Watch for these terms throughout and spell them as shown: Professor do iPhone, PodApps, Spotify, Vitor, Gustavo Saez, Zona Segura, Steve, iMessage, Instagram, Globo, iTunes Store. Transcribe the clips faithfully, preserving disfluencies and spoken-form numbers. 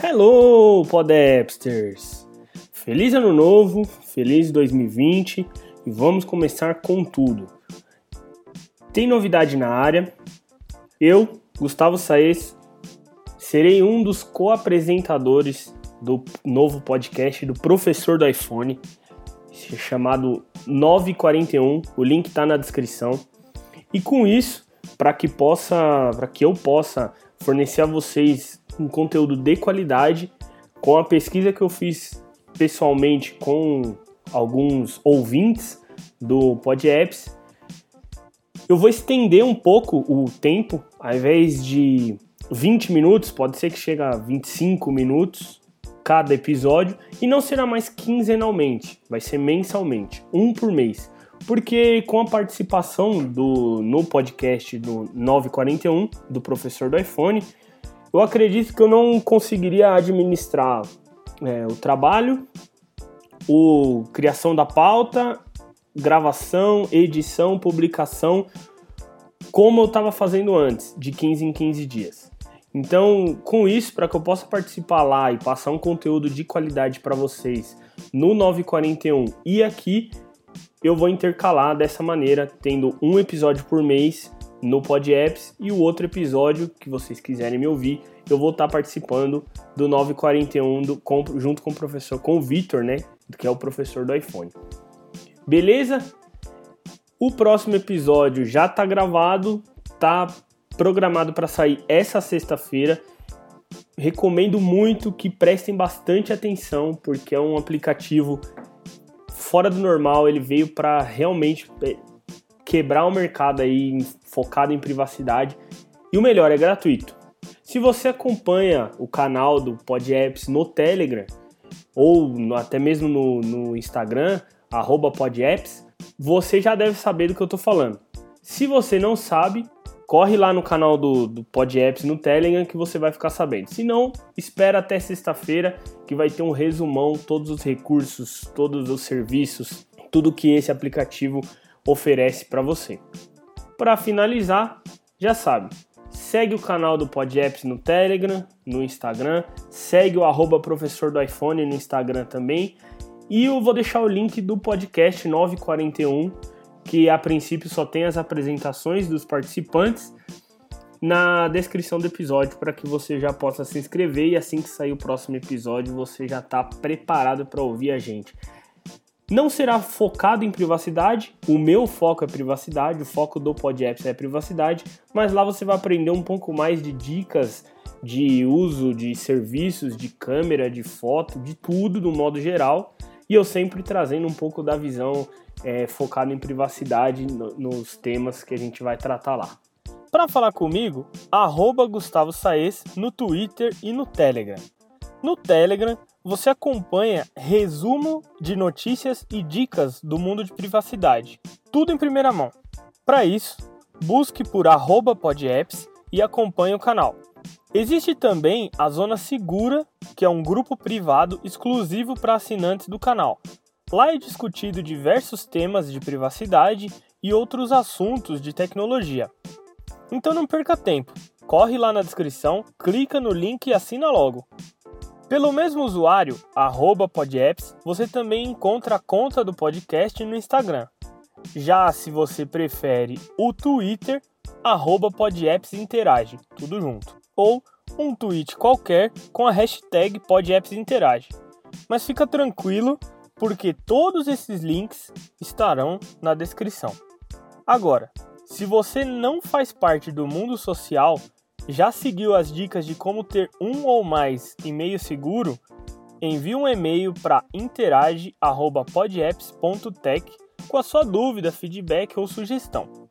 Hello, PodAppsters! Feliz ano novo, feliz dois mil e vinte e vamos começar com tudo. Tem novidade na área. Eu, Gustavo Saez, serei um dos co-apresentadores do novo podcast do Professor do iPhone, chamado nove quarenta e um, o link está na descrição. E com isso, para que possa, para que eu possa fornecer a vocês um conteúdo de qualidade, com a pesquisa que eu fiz pessoalmente com alguns ouvintes do PodApps, eu vou estender um pouco o tempo. Ao invés de vinte minutos, pode ser que chegue a vinte e cinco minutos cada episódio, e não será mais quinzenalmente, vai ser mensalmente, um por mês, porque com a participação do, no podcast do nove quarenta e um, do Professor do iPhone, eu acredito que eu não conseguiria administrar é, o trabalho, o criação da pauta, gravação, edição, publicação, como eu estava fazendo antes, de quinze em quinze dias. Então, com isso, para que eu possa participar lá e passar um conteúdo de qualidade para vocês no nove quarenta e um e aqui, eu vou intercalar dessa maneira, tendo um episódio por mês no PodApps e o outro episódio que vocês quiserem me ouvir, eu vou estar participando do nove quarenta e um do, com, junto com o professor, com o Vitor, né, que é o professor do iPhone. Beleza? O próximo episódio já está gravado, está programado para sair essa sexta-feira. Recomendo muito que prestem bastante atenção, porque é um aplicativo fora do normal, ele veio para realmente quebrar o mercado aí, focado em privacidade. E o melhor, é gratuito. Se você acompanha o canal do PodApps no Telegram, ou até mesmo no, no Instagram, arroba PodApps, você já deve saber do que eu tô falando. Se você não sabe, corre lá no canal do, do PodApps no Telegram que você vai ficar sabendo. Se não, espera até sexta-feira que vai ter um resumão, todos os recursos, todos os serviços, tudo que esse aplicativo oferece para você. Para finalizar, já sabe, segue o canal do PodApps no Telegram, no Instagram, segue o arroba Professor do iPhone no Instagram também. E eu vou deixar o link do podcast nove quarenta e um, que a princípio só tem as apresentações dos participantes, na descrição do episódio para que você já possa se inscrever e assim que sair o próximo episódio você já está preparado para ouvir a gente. Não será focado em privacidade, o meu foco é privacidade, o foco do PodApps é privacidade, mas lá você vai aprender um pouco mais de dicas de uso, de serviços, de câmera, de foto, de tudo do modo geral. E eu sempre trazendo um pouco da visão é, focada em privacidade no, nos temas que a gente vai tratar lá. Para falar comigo, arroba Gustavo Saez no Twitter e no Telegram. No Telegram, você acompanha resumo de notícias e dicas do mundo de privacidade. Tudo em primeira mão. Para isso, busque por arroba PodApps e acompanhe o canal. Existe também a Zona Segura, que é um grupo privado exclusivo para assinantes do canal. Lá é discutido diversos temas de privacidade e outros assuntos de tecnologia. Então não perca tempo, corre lá na descrição, clica no link e assina logo. Pelo mesmo usuário, arroba PodApps, você também encontra a conta do podcast no Instagram. Já se você prefere o Twitter, arroba PodApps Interage, tudo junto. Ou um tweet qualquer com a hashtag PodAppsInterage. Mas fica tranquilo, porque todos esses links estarão na descrição. Agora, se você não faz parte do mundo social, já seguiu as dicas de como ter um ou mais e-mail seguro? Envie um e-mail para interage arroba podapps ponto tech com a sua dúvida, feedback ou sugestão.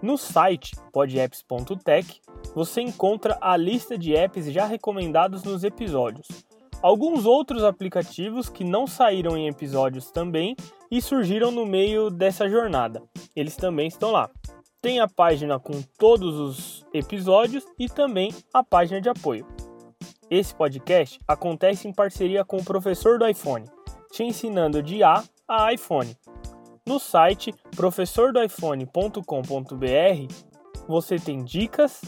No site podapps ponto tech você encontra a lista de apps já recomendados nos episódios, alguns outros aplicativos que não saíram em episódios também e surgiram no meio dessa jornada, eles também estão lá. Tem a página com todos os episódios e também a página de apoio. Esse podcast acontece em parceria com o Professor do iPhone, te ensinando de A a iPhone. No site professor do iphone ponto com ponto b r você tem dicas,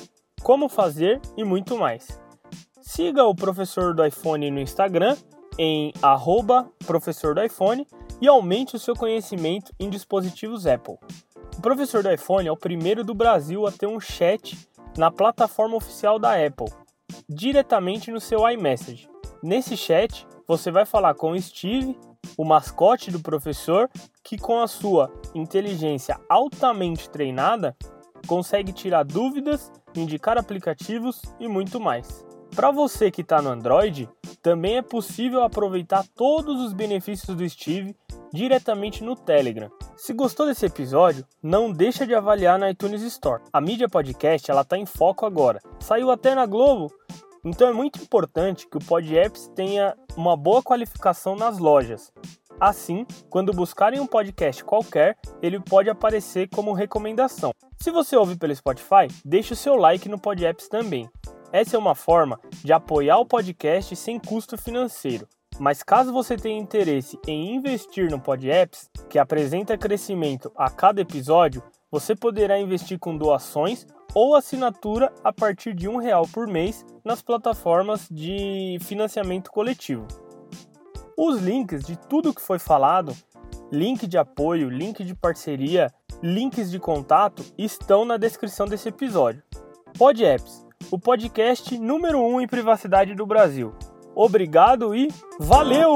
como fazer e muito mais. Siga o Professor do iPhone no Instagram em arroba Professor do iPhone e aumente o seu conhecimento em dispositivos Apple. O Professor do iPhone é o primeiro do Brasil a ter um chat na plataforma oficial da Apple, diretamente no seu iMessage. Nesse chat, você vai falar com o Steve, o mascote do professor, que com a sua inteligência altamente treinada, consegue tirar dúvidas, indicar aplicativos e muito mais. Para você que está no Android, também é possível aproveitar todos os benefícios do Steve diretamente no Telegram. Se gostou desse episódio, não deixa de avaliar na iTunes Store. A mídia podcast está em foco agora. Saiu até na Globo. Então é muito importante que o PodApps tenha uma boa qualificação nas lojas. Assim, quando buscarem um podcast qualquer, ele pode aparecer como recomendação. Se você ouve pelo Spotify, deixe o seu like no PodApps também. Essa é uma forma de apoiar o podcast sem custo financeiro. Mas caso você tenha interesse em investir no PodApps, que apresenta crescimento a cada episódio, você poderá investir com doações ou assinatura a partir de um real por mês nas plataformas de financiamento coletivo. Os links de tudo que foi falado, link de apoio, link de parceria, links de contato, estão na descrição desse episódio. PodApps, o podcast número um em privacidade do Brasil. Obrigado e valeu!